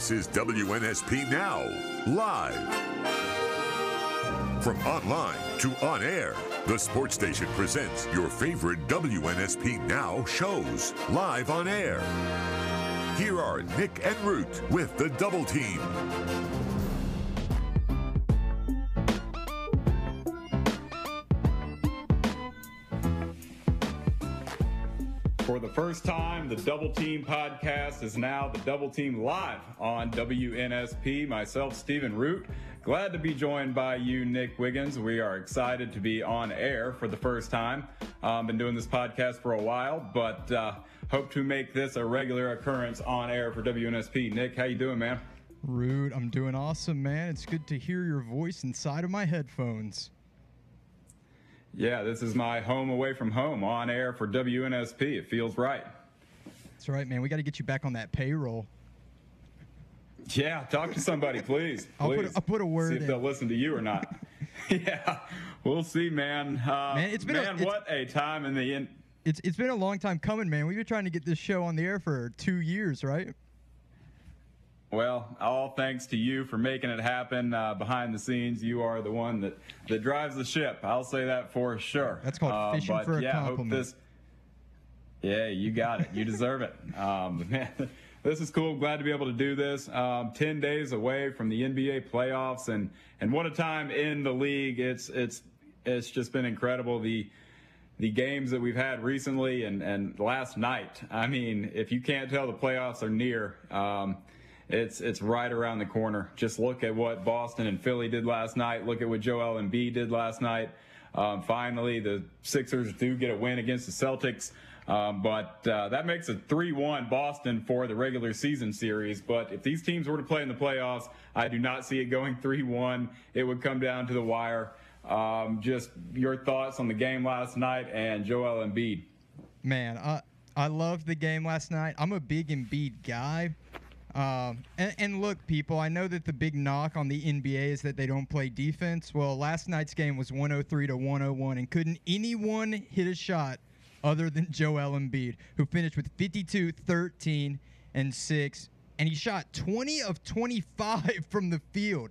This is WNSP Now Live. From online to on air, the sports station presents your favorite WNSP Now shows live on air. Here are Nick and Root with the Double Team. For the first time, the Double Team podcast is now the Double Team Live on WNSP. Myself, Stephen Root. Glad to be joined by you, Nick Wiggins. We are excited to be on air for the first time. Been doing this podcast for a while, but hope to make this a regular occurrence on air for WNSP. Nick, how you doing, man? Root, I'm doing awesome, man. It's good to hear your voice inside of my headphones. Yeah, this is my home away from home on air for WNSP. It feels right. That's right, man. We got to get you back on that payroll. Yeah, talk to somebody, please. I'll put a word in. See if they'll listen to you or not. Yeah, we'll see, man. It's been a long time coming, man. We've been trying to get this show on the air for 2 years, right? Well, all thanks to you for making it happen behind the scenes. You are the one that drives the ship. I'll say that for sure. That's called fishing for a compliment. Yeah, you got it. You deserve it. Man, this is cool. Glad to be able to do this. 10 days away from the NBA playoffs, and what a time in the league. It's just been incredible. The games that we've had recently and last night. I mean, if you can't tell, the playoffs are near. It's right around the corner. Just look at what Boston and Philly did last night. Look at what Joel Embiid did last night. Finally, the Sixers do get a win against the Celtics. But that makes it 3-1 Boston for the regular season series. But if these teams were to play in the playoffs, I do not see it going 3-1. It would come down to the wire. Just your thoughts on the game last night and Joel Embiid. Man, I loved the game last night. I'm a big Embiid guy. And look, people, I know that the big knock on the NBA is that they don't play defense. Well, last night's game was 103-101, and couldn't anyone hit a shot other than Joel Embiid, who finished with 52, 13, and 6, and he shot 20 of 25 from the field.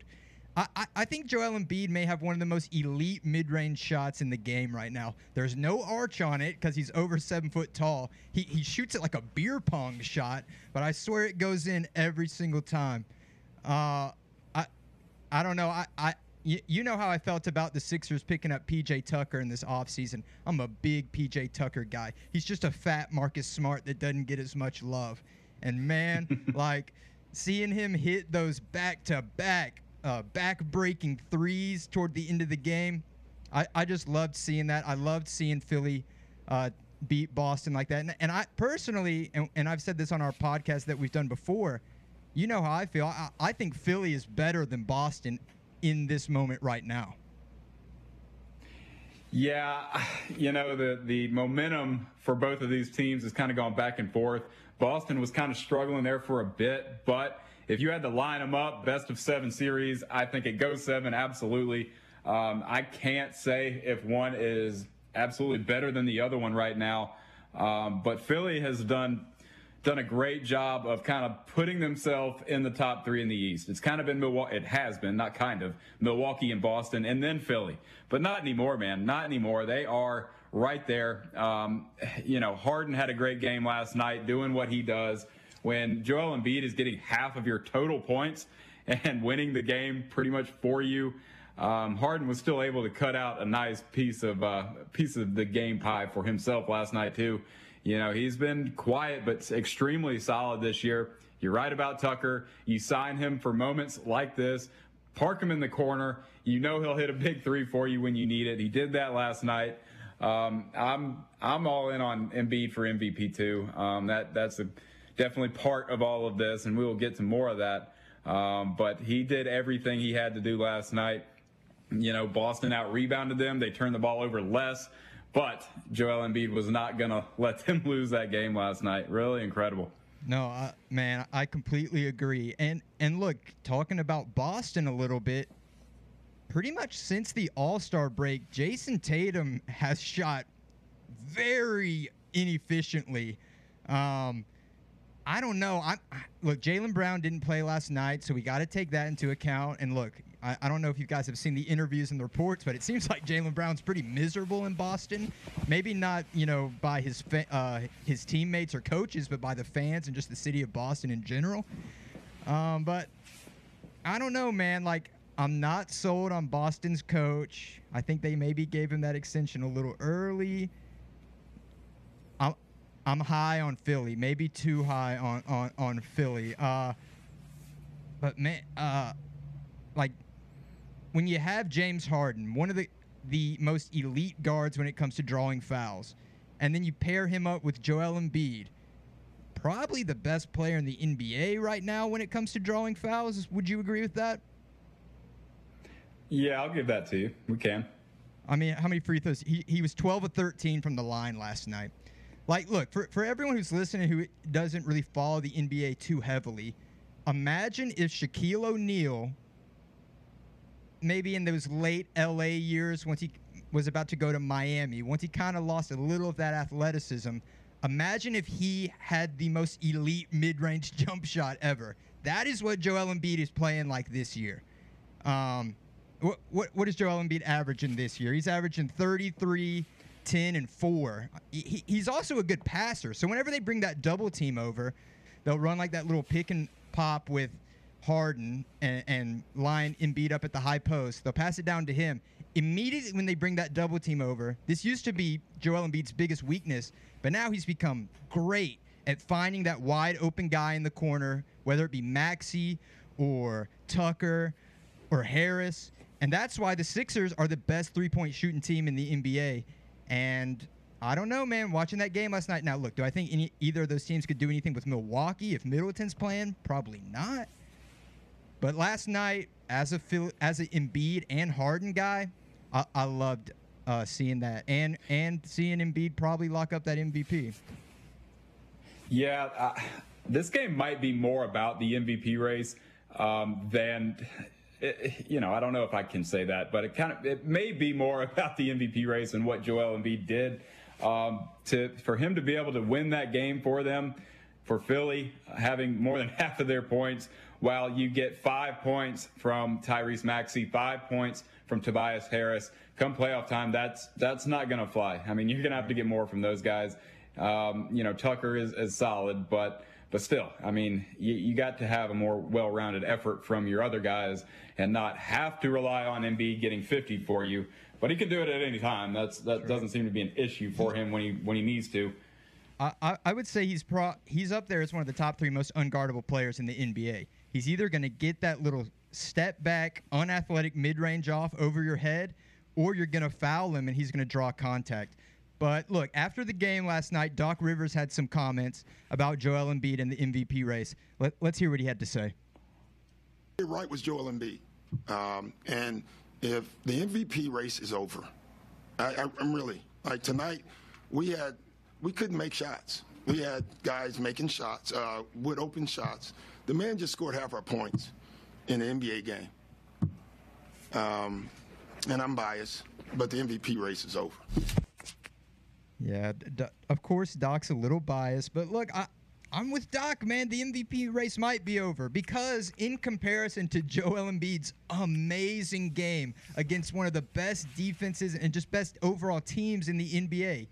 I think Joel Embiid may have one of the most elite mid-range shots in the game right now. There's no arch on it because he's over 7 foot tall. He shoots it like a beer pong shot, but I swear it goes in every single time. I don't know. You know how I felt about the Sixers picking up P.J. Tucker in this offseason. I'm a big P.J. Tucker guy. He's just a fat Marcus Smart that doesn't get as much love. And, man, like, seeing him hit those back-to-back back-breaking threes toward the end of the game. I just loved seeing that. I loved seeing Philly beat Boston like that. And I personally, and I've said this on our podcast that we've done before, you know how I feel. I think Philly is better than Boston in this moment right now. Yeah, you know, the momentum for both of these teams has kind of gone back and forth. Boston was kind of struggling there for a bit, but if you had to line them up, best of seven series, I think it goes seven, absolutely. I can't say if one is absolutely better than the other one right now. But Philly has done a great job of kind of putting themselves in the top three in the East. It's kind of been Milwaukee. It has been, not kind of, Milwaukee and Boston, and then Philly. But not anymore, man. Not anymore. They are right there. You know, Harden had a great game last night doing what he does. When Joel Embiid is getting half of your total points and winning the game pretty much for you, Harden was still able to cut out a nice piece of the game pie for himself last night too. You know, he's been quiet but extremely solid this year. You're right about Tucker. You sign him for moments like this. Park him in the corner. You know he'll hit a big three for you when you need it. He did that last night. I'm all in on Embiid for MVP too. That's definitely part of all of this, and we will get to more of that. But he did everything he had to do last night. You know, Boston out-rebounded them. They turned the ball over less, but Joel Embiid was not going to let them lose that game last night. Really incredible. No, man, I completely agree. And look, talking about Boston a little bit, pretty much since the All-Star break, Jason Tatum has shot very inefficiently. I don't know. Look, Jaylen Brown didn't play last night, so we got to take that into account. And look, I don't know if you guys have seen the interviews and the reports, but it seems like Jaylen Brown's pretty miserable in Boston. Maybe not, you know, by his teammates or coaches, but by the fans and just the city of Boston in general. But I don't know, man. Like, I'm not sold on Boston's coach. I think they maybe gave him that extension a little early. I'm high on Philly, maybe too high on Philly. But man, like when you have James Harden, one of the most elite guards when it comes to drawing fouls, and then you pair him up with Joel Embiid, probably the best player in the NBA right now when it comes to drawing fouls. Would you agree with that? Yeah, I'll give that to you. We can. I mean, how many free throws? He was 12 of 13 from the line last night. Like, look, for everyone who's listening who doesn't really follow the NBA too heavily, imagine if Shaquille O'Neal, maybe in those late LA years, once he was about to go to Miami, once he kind of lost a little of that athleticism, imagine if he had the most elite mid-range jump shot ever. That is what Joel Embiid is playing like this year. What is Joel Embiid averaging this year? He's averaging 33. 10 and 4. He's also a good passer. So whenever they bring that double team over, they'll run like that little pick and pop with Harden and line Embiid up at the high post. They'll pass it down to him. Immediately when they bring that double team over, this used to be Joel Embiid's biggest weakness, but now he's become great at finding that wide open guy in the corner, whether it be Maxey or Tucker or Harris. And that's why the Sixers are the best three-point shooting team in the NBA. And I don't know, man, watching that game last night. Now, look, do I think either of those teams could do anything with Milwaukee if Middleton's playing? Probably not. But last night, as an Embiid and Harden guy, I loved seeing that and seeing Embiid probably lock up that MVP. Yeah, this game might be more about the MVP race than – you know, I don't know if I can say that, but it may be more about the MVP race and what Joel Embiid did for him to be able to win that game for them, for Philly, having more than half of their points, while you get 5 points from Tyrese Maxey, 5 points from Tobias Harris. Come playoff time, that's not going to fly. I mean, you're going to have to get more from those guys. You know, Tucker is solid, but still, I mean, you got to have a more well-rounded effort from your other guys and not have to rely on Embiid getting 50 for you. But he can do it at any time. That doesn't seem to be an issue for him when he needs to. I would say he's up there as one of the top three most unguardable players in the NBA. He's either going to get that little step back, unathletic mid-range off over your head, or you're going to foul him and he's going to draw contact. But look, after the game last night, Doc Rivers had some comments about Joel Embiid and the MVP race. Let's hear what he had to say. You're right with Joel Embiid. And if the MVP race is over, I'm really, like tonight, we couldn't make shots. We had guys making shots, with open shots. The man just scored half our points in the NBA game. And I'm biased, but the MVP race is over. Yeah, of course, Doc's a little biased, but look, I'm with Doc, man. The MVP race might be over because in comparison to Joel Embiid's amazing game against one of the best defenses and just best overall teams in the NBA,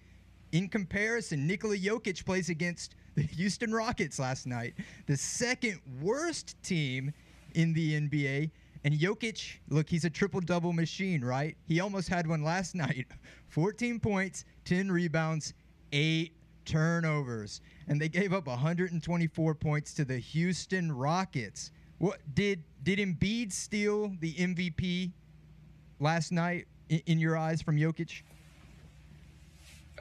in comparison, Nikola Jokic plays against the Houston Rockets last night, the second worst team in the NBA. And Jokic, look, he's a triple-double machine, right? He almost had one last night. 14 points, 10 rebounds, 8 turnovers. And they gave up 124 points to the Houston Rockets. What did Embiid steal the MVP last night in your eyes from Jokic?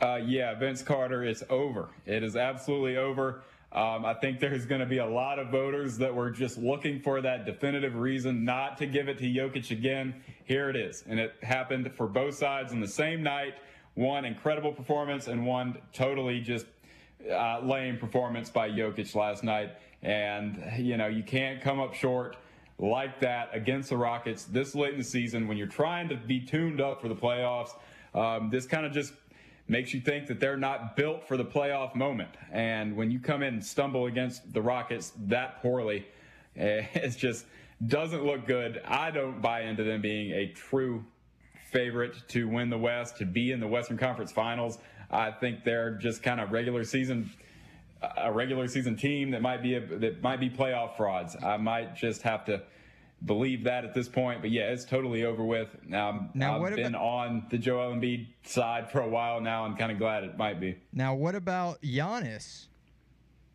Yeah, Vince Carter, it's over. It is absolutely over. I think there's going to be a lot of voters that were just looking for that definitive reason not to give it to Jokic again. Here it is. And it happened for both sides on the same night. One incredible performance and one totally just lame performance by Jokic last night. And, you know, you can't come up short like that against the Rockets this late in the season when you're trying to be tuned up for the playoffs. This kind of just makes you think that they're not built for the playoff moment. And when you come in and stumble against the Rockets that poorly, it just doesn't look good. I don't buy into them being a true favorite to win the West, to be in the Western Conference Finals. I think they're just kind of a regular season team that might be playoff frauds. I might just have to believe that at this point, but yeah, it's totally over with. Now I've been on the Joel Embiid side for a while now. I'm kind of glad it might be. Now, what about Giannis?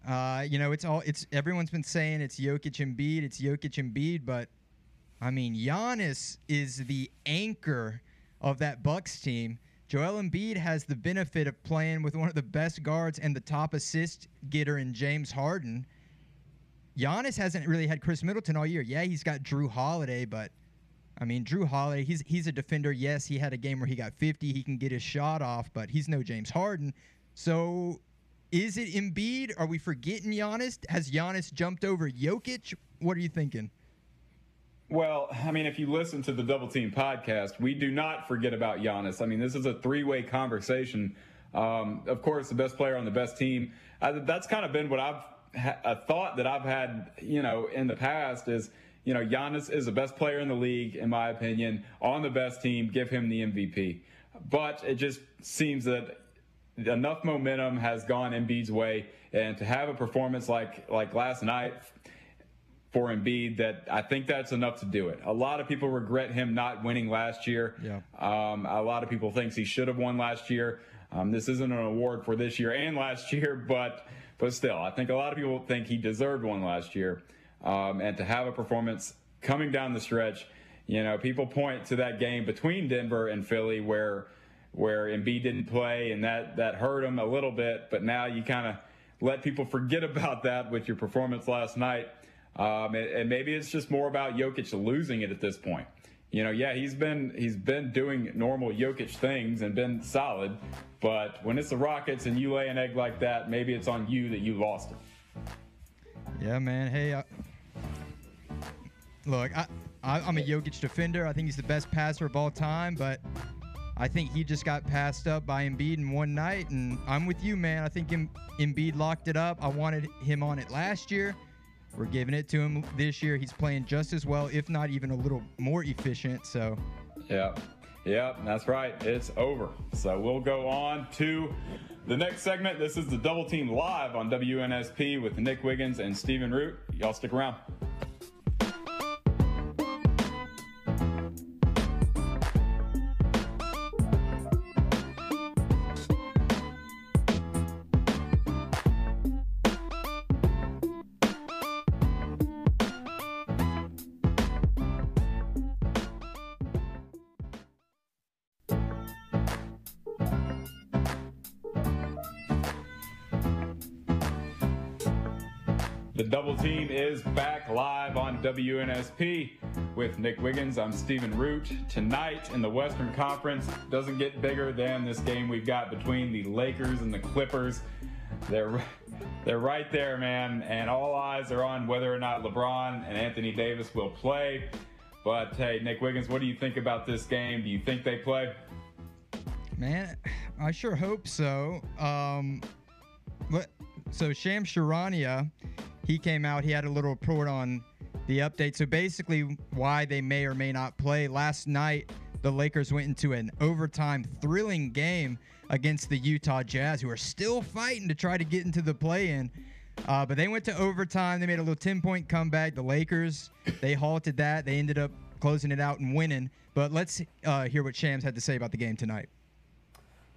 Everyone's been saying it's Jokic Embiid, but I mean, Giannis is the anchor of that Bucks team. Joel Embiid has the benefit of playing with one of the best guards and the top assist getter in James Harden. Giannis hasn't really had Chris Middleton all year. Yeah, he's got Drew Holiday, but, I mean, Drew Holiday, he's a defender. Yes, he had a game where he got 50. He can get his shot off, but he's no James Harden. So is it Embiid? Are we forgetting Giannis? Has Giannis jumped over Jokic? What are you thinking? Well, I mean, if you listen to the Double Team podcast, we do not forget about Giannis. I mean, this is a three-way conversation. Of course, the best player on the best team. That's kind of been what a thought that I've had, in the past is, Giannis is the best player in the league, in my opinion, on the best team. Give him the MVP. But it just seems that enough momentum has gone Embiid's way, and to have a performance like last night for Embiid, that I think that's enough to do it. A lot of people regret him not winning last year. Yeah. A lot of people think he should have won last year. This isn't an award for this year and last year, but still, I think a lot of people think he deserved one last year. And to have a performance coming down the stretch, people point to that game between Denver and Philly where Embiid didn't play, and that hurt him a little bit. But now you kind of let people forget about that with your performance last night. And maybe it's just more about Jokic losing it at this point. He's been doing normal Jokic things and been solid, but when it's the Rockets and you lay an egg like that, maybe it's on you that you lost it. Yeah, man. Hey, look, I'm a Jokic defender. I think he's the best passer of all time, but I think he just got passed up by Embiid in one night, and I'm with you, man. I think Embiid locked it up. I wanted him on it last year. We're giving it to him this year. He's playing just as well, if not even a little more efficient. So, yeah, that's right. It's over. So we'll go on to the next segment. This is the Double Team Live on WNSP with Nick Wiggins and Stephen Root. Y'all stick around. Double Team is back live on WNSP with Nick Wiggins. I'm Stephen Root. Tonight in the Western Conference, doesn't get bigger than this game we've got between the Lakers and the Clippers. They're right there, man, and all eyes are on whether or not LeBron and Anthony Davis will play. But hey, Nick Wiggins, what do you think about this game? Do you think they play? Man, I sure hope so. So Sham Sharania, he came out, he had a little report on the update. So basically why they may or may not play. Last night, the Lakers went into an overtime thrilling game against the Utah Jazz, who are still fighting to try to get into the play-in. But they went to overtime. They made a little 10-point comeback. The Lakers, they halted that. They ended up closing it out and winning. But let's hear what Shams had to say about the game tonight.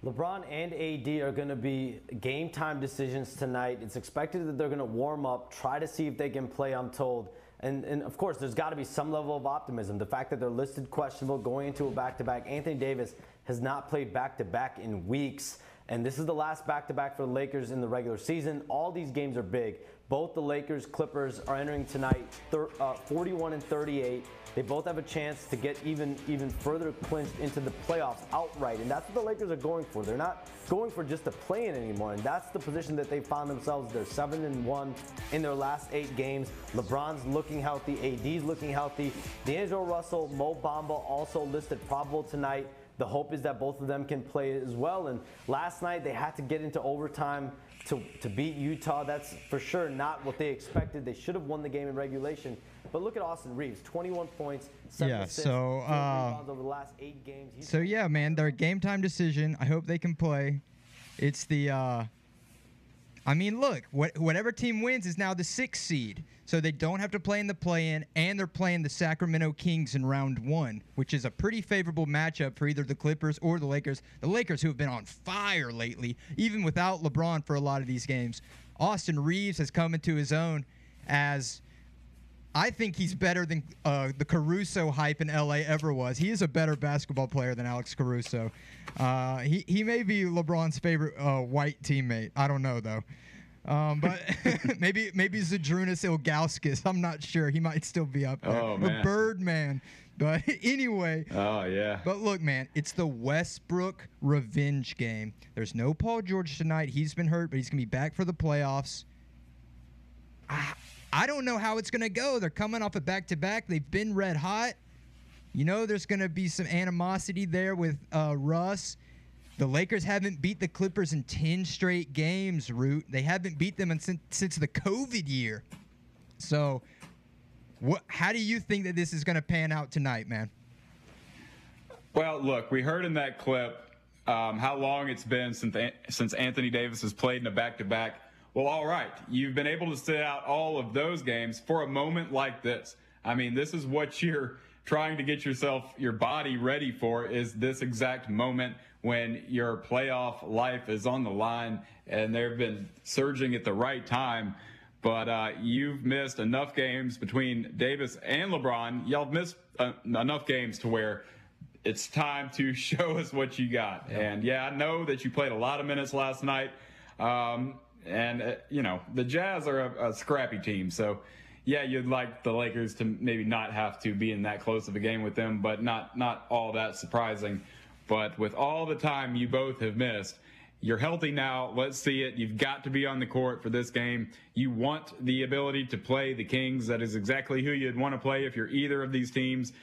LeBron and AD are going to be game time decisions tonight. It's expected that they're going to warm up, try to see if they can play, I'm told. And of course, there's got to be some level of optimism. The fact that they're listed questionable going into a back-to-back. Anthony Davis has not played back-to-back in weeks. And this is the last back-to-back for the Lakers in the regular season. All these games are big. Both the Lakers, Clippers are entering tonight 41-38. They both have a chance to get even further clinched into the playoffs outright. And that's what the Lakers are going for. They're not going for just a play-in anymore. And that's the position that they found themselves. They're 7-1 in their last 8 games. LeBron's looking healthy. AD's looking healthy. D'Angelo Russell, Mo Bamba also listed probable tonight. the hope is that both of them can play as well. And last night they had to get into overtime to beat Utah. That's for sure not what they expected. They should have won the game in regulation. But look at Austin Reeves, 21 points, 7 assists, 3 rebounds over the last 8 games. So, yeah, man, their game time decision. I hope they can play. It's the I mean, look, whatever team wins is now the 6th seed. So they don't have to play in the play-in, and they're playing the Sacramento Kings in round 1, which is a pretty favorable matchup for either the Clippers or the Lakers. The Lakers, who have been on fire lately, even without LeBron for a lot of these games. Austin Reeves has come into his own as I think he's better than the Caruso hype in LA ever was. He is a better basketball player than Alex Caruso. He may be LeBron's favorite white teammate. I don't know, though. But maybe Zydrunas Ilgauskas. I'm not sure. He might still be up there. Oh, man. The Birdman. But anyway. Oh, yeah. But look, man, it's the Westbrook revenge game. There's no Paul George tonight. He's been hurt, but he's going to be back for the playoffs. I don't know how it's going to go. They're coming off a back-to-back. They've been red hot. You know there's going to be some animosity there with Russ. The Lakers haven't beat the Clippers in 10 straight games, Root. They haven't beat them since the COVID year. So how do you think that this is going to pan out tonight, man? Well, look, we heard in that clip how long it's been since Anthony Davis has played in a back-to-back. Well, all right. You've been able to sit out all of those games for a moment like this. I mean, this is what you're trying to get your body ready for, is this exact moment when your playoff life is on the line, and they've been surging at the right time. But you've missed enough games between Davis and LeBron. Y'all missed enough games to where it's time to show us what you got. Yeah. And, yeah, I know that you played a lot of minutes last night. And you know, the Jazz are a scrappy team. So, yeah, you'd like the Lakers to maybe not have to be in that close of a game with them, but not all that surprising. But with all the time you both have missed, you're healthy now. Let's see it. You've got to be on the court for this game. You want the ability to play the Kings. That is exactly who you'd want to play if you're either of these teams.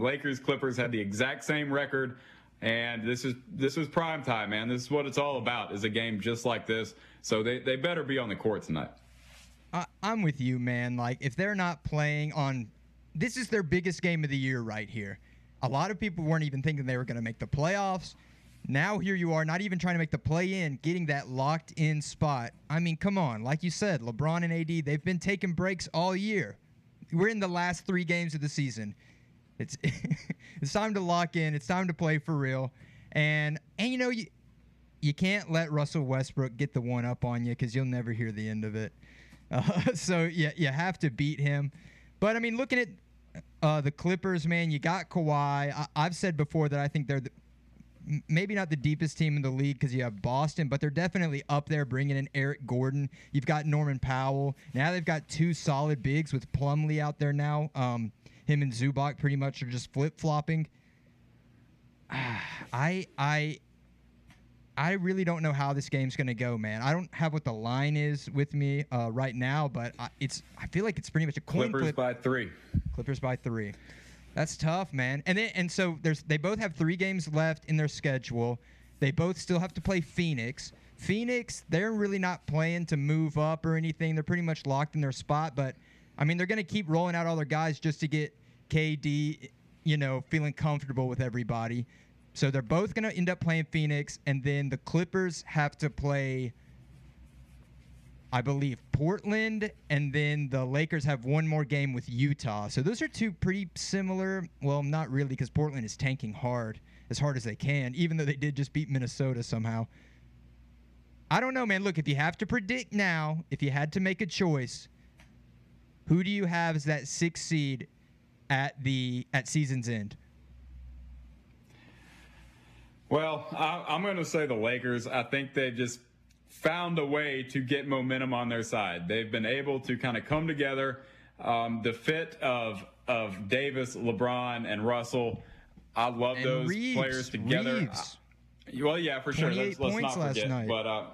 Lakers, Clippers had the exact same record. And this is prime time, man. This is what it's all about, is a game just like this. So they better be on the court tonight. I'm with you, man. Like, if they're not playing on – this is their biggest game of the year right here. A lot of people weren't even thinking they were going to make the playoffs. Now here you are, not even trying to make the play-in, getting that locked-in spot. I mean, come on. Like you said, LeBron and AD, they've been taking breaks all year. We're in the last 3 games of the season. It's time to lock in. It's time to play for real. And you know, you can't let Russell Westbrook get the one up on you, because you'll never hear the end of it. So, yeah, you have to beat him. But, I mean, looking at the Clippers, man, you got Kawhi. I've said before that I think they're maybe not the deepest team in the league, because you have Boston, but they're definitely up there, bringing in Eric Gordon. You've got Norman Powell. Now they've got 2 solid bigs with Plumlee out there now. Him and Zubac pretty much are just flip-flopping. I really don't know how this game's going to go, man. I don't have what the line is with me right now, but I feel like it's pretty much a coin flip. Clippers by 3. Clippers by 3. That's tough, man. And so they both have 3 games left in their schedule. They both still have to play Phoenix. Phoenix, they're really not playing to move up or anything. They're pretty much locked in their spot, but I mean, they're going to keep rolling out all their guys just to get KD, you know, feeling comfortable with everybody. So they're both going to end up playing Phoenix, and then the Clippers have to play, I believe, Portland, and then the Lakers have 1 more game with Utah. So those are 2 pretty similar. Well, not really, because Portland is tanking hard as they can, even though they did just beat Minnesota somehow. I don't know, man. Look, if you have to predict now, if you had to make a choice, who do you have as that 6th seed at season's end? Well, I'm going to say the Lakers. I think they've just found a way to get momentum on their side. They've been able to kind of come together. The fit of Davis, LeBron, and Russell, I love and those Reeves, players together. Reeves. Well, yeah, for sure. Let's not forget. But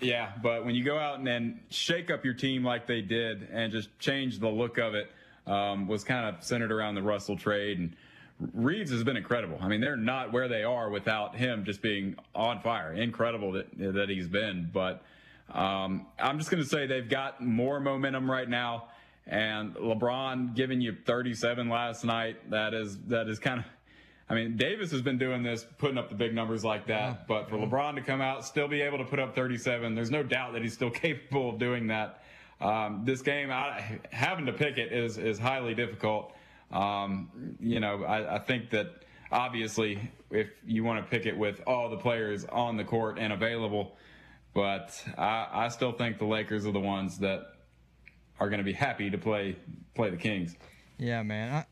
yeah, but when you go out and then shake up your team like they did and just change the look of it, was kind of centered around the Russell trade and Reeves has been incredible. I mean, they're not where they are without him just being on fire. Incredible that he's been. But I'm just going to say they've got more momentum right now. And LeBron giving you 37 last night, that is kind of, I mean, Davis has been doing this, putting up the big numbers like that. But for LeBron to come out, still be able to put up 37, there's no doubt that he's still capable of doing that. This game, having to pick it is highly difficult. I think that obviously if you want to pick it with all the players on the court and available, but I still think the Lakers are the ones that are going to be happy to play the Kings. Yeah, man.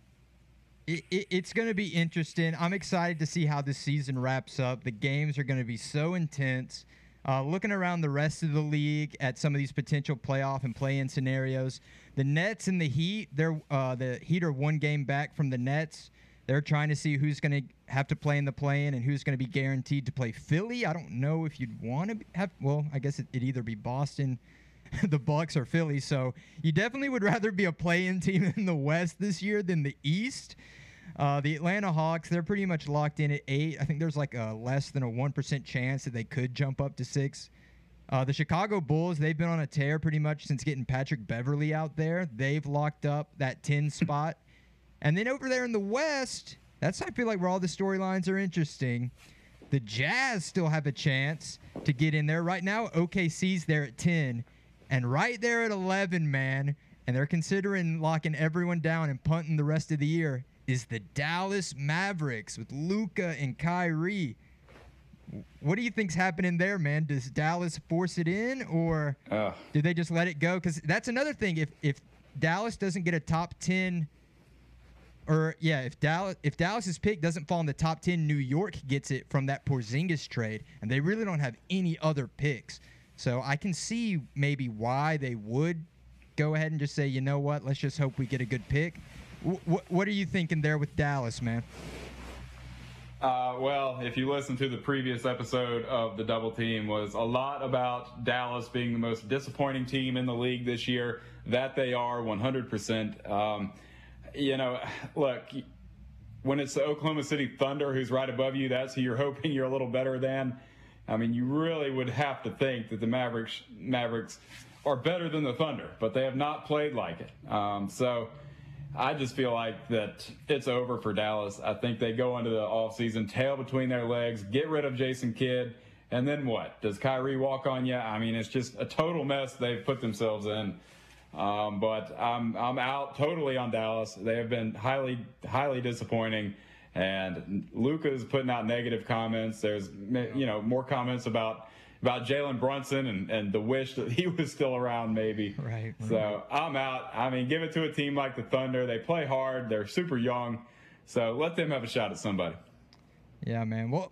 It's going to be interesting. I'm excited to see how this season wraps up. The games are going to be so intense. Looking around the rest of the league at some of these potential playoff and play-in scenarios, the Nets and the Heat, the Heat are one game back from the Nets. They're trying to see who's going to have to play in the play-in and who's going to be guaranteed to play Philly. I don't know if you'd want to have – well, I guess it'd either be Boston, the Bucks, or Philly. So you definitely would rather be a play-in team in the West this year than the East. The Atlanta Hawks, they're pretty much locked in at 8. I think there's like a less than a 1% chance that they could jump up to 6. The Chicago Bulls, they've been on a tear pretty much since getting Patrick Beverly out there. They've locked up that 10 spot. And then over there in the West, that's, I feel like, where all the storylines are interesting. The Jazz still have a chance to get in there. Right now, OKC's there at 10. And right there at 11, man, and they're considering locking everyone down and punting the rest of the year, is the Dallas Mavericks with Luka and Kyrie. What do you think's happening there, man? Does Dallas force it in, or do they just let it go? Because that's another thing. If Dallas doesn't get a top 10, or yeah, if Dallas's pick doesn't fall in the top 10, New York gets it from that Porzingis trade, and they really don't have any other picks. So I can see maybe why they would go ahead and just say, you know what, let's just hope we get a good pick. What are you thinking there with Dallas, man? Well, if you listen to the previous episode of the Double Team, was a lot about Dallas being the most disappointing team in the league this year. That they are 100%. Look, when it's the Oklahoma City Thunder who's right above you, that's who you're hoping you're a little better than. I mean, you really would have to think that the Mavericks are better than the Thunder, but they have not played like it. So I just feel like that it's over for Dallas. I think they go into the offseason, tail between their legs, get rid of Jason Kidd, and then what? Does Kyrie walk on you? I mean, it's just a total mess they've put themselves in. But I'm out totally on Dallas. They have been highly, highly disappointing. And Luka's putting out negative comments. There's, more comments about Jalen Brunson and the wish that he was still around, maybe. Right. So I'm out. I mean, give it to a team like the Thunder. They play hard. They're super young. So let them have a shot at somebody. Yeah, man. Well,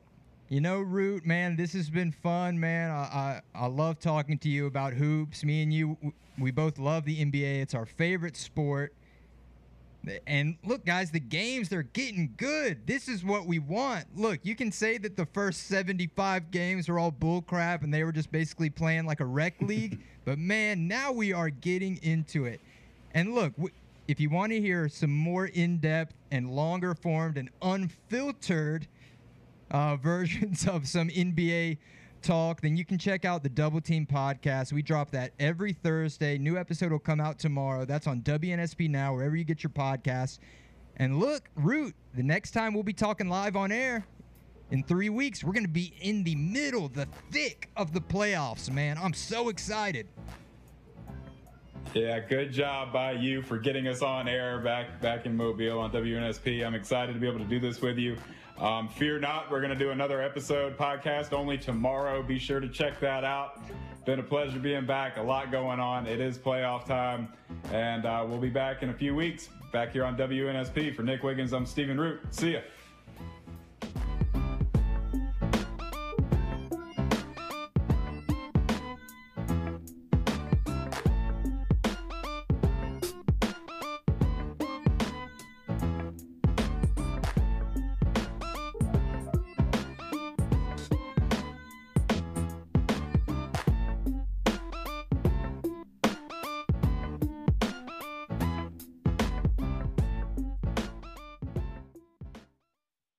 Root, man, this has been fun, man. I love talking to you about hoops. Me and you, we both love the NBA. It's our favorite sport. And look, guys, the games, they're getting good. This is what we want. Look, you can say that the first 75 games were all bullcrap and they were just basically playing like a rec league. But, man, now we are getting into it. And, look, if you want to hear some more in-depth and longer-formed and unfiltered versions of some NBA talk, then you can check out the Double Team podcast. We drop that every Thursday. New episode will come out tomorrow. That's on WNSP Now, wherever you get your podcasts. And look, Root, the next time we'll be talking live on air in 3 weeks, we're going to be in the middle, the thick of the playoffs, man. I'm so excited. Yeah, good job by you for getting us on air back in Mobile on WNSP. I'm excited to be able to do this with you. Fear not, we're going to do another episode podcast only tomorrow. Be sure to check that out. Been a pleasure being back. A lot going on. It is playoff time, and we'll be back in a few weeks back here on WNSP. For Nick Wiggins, I'm Stephen Root. See ya.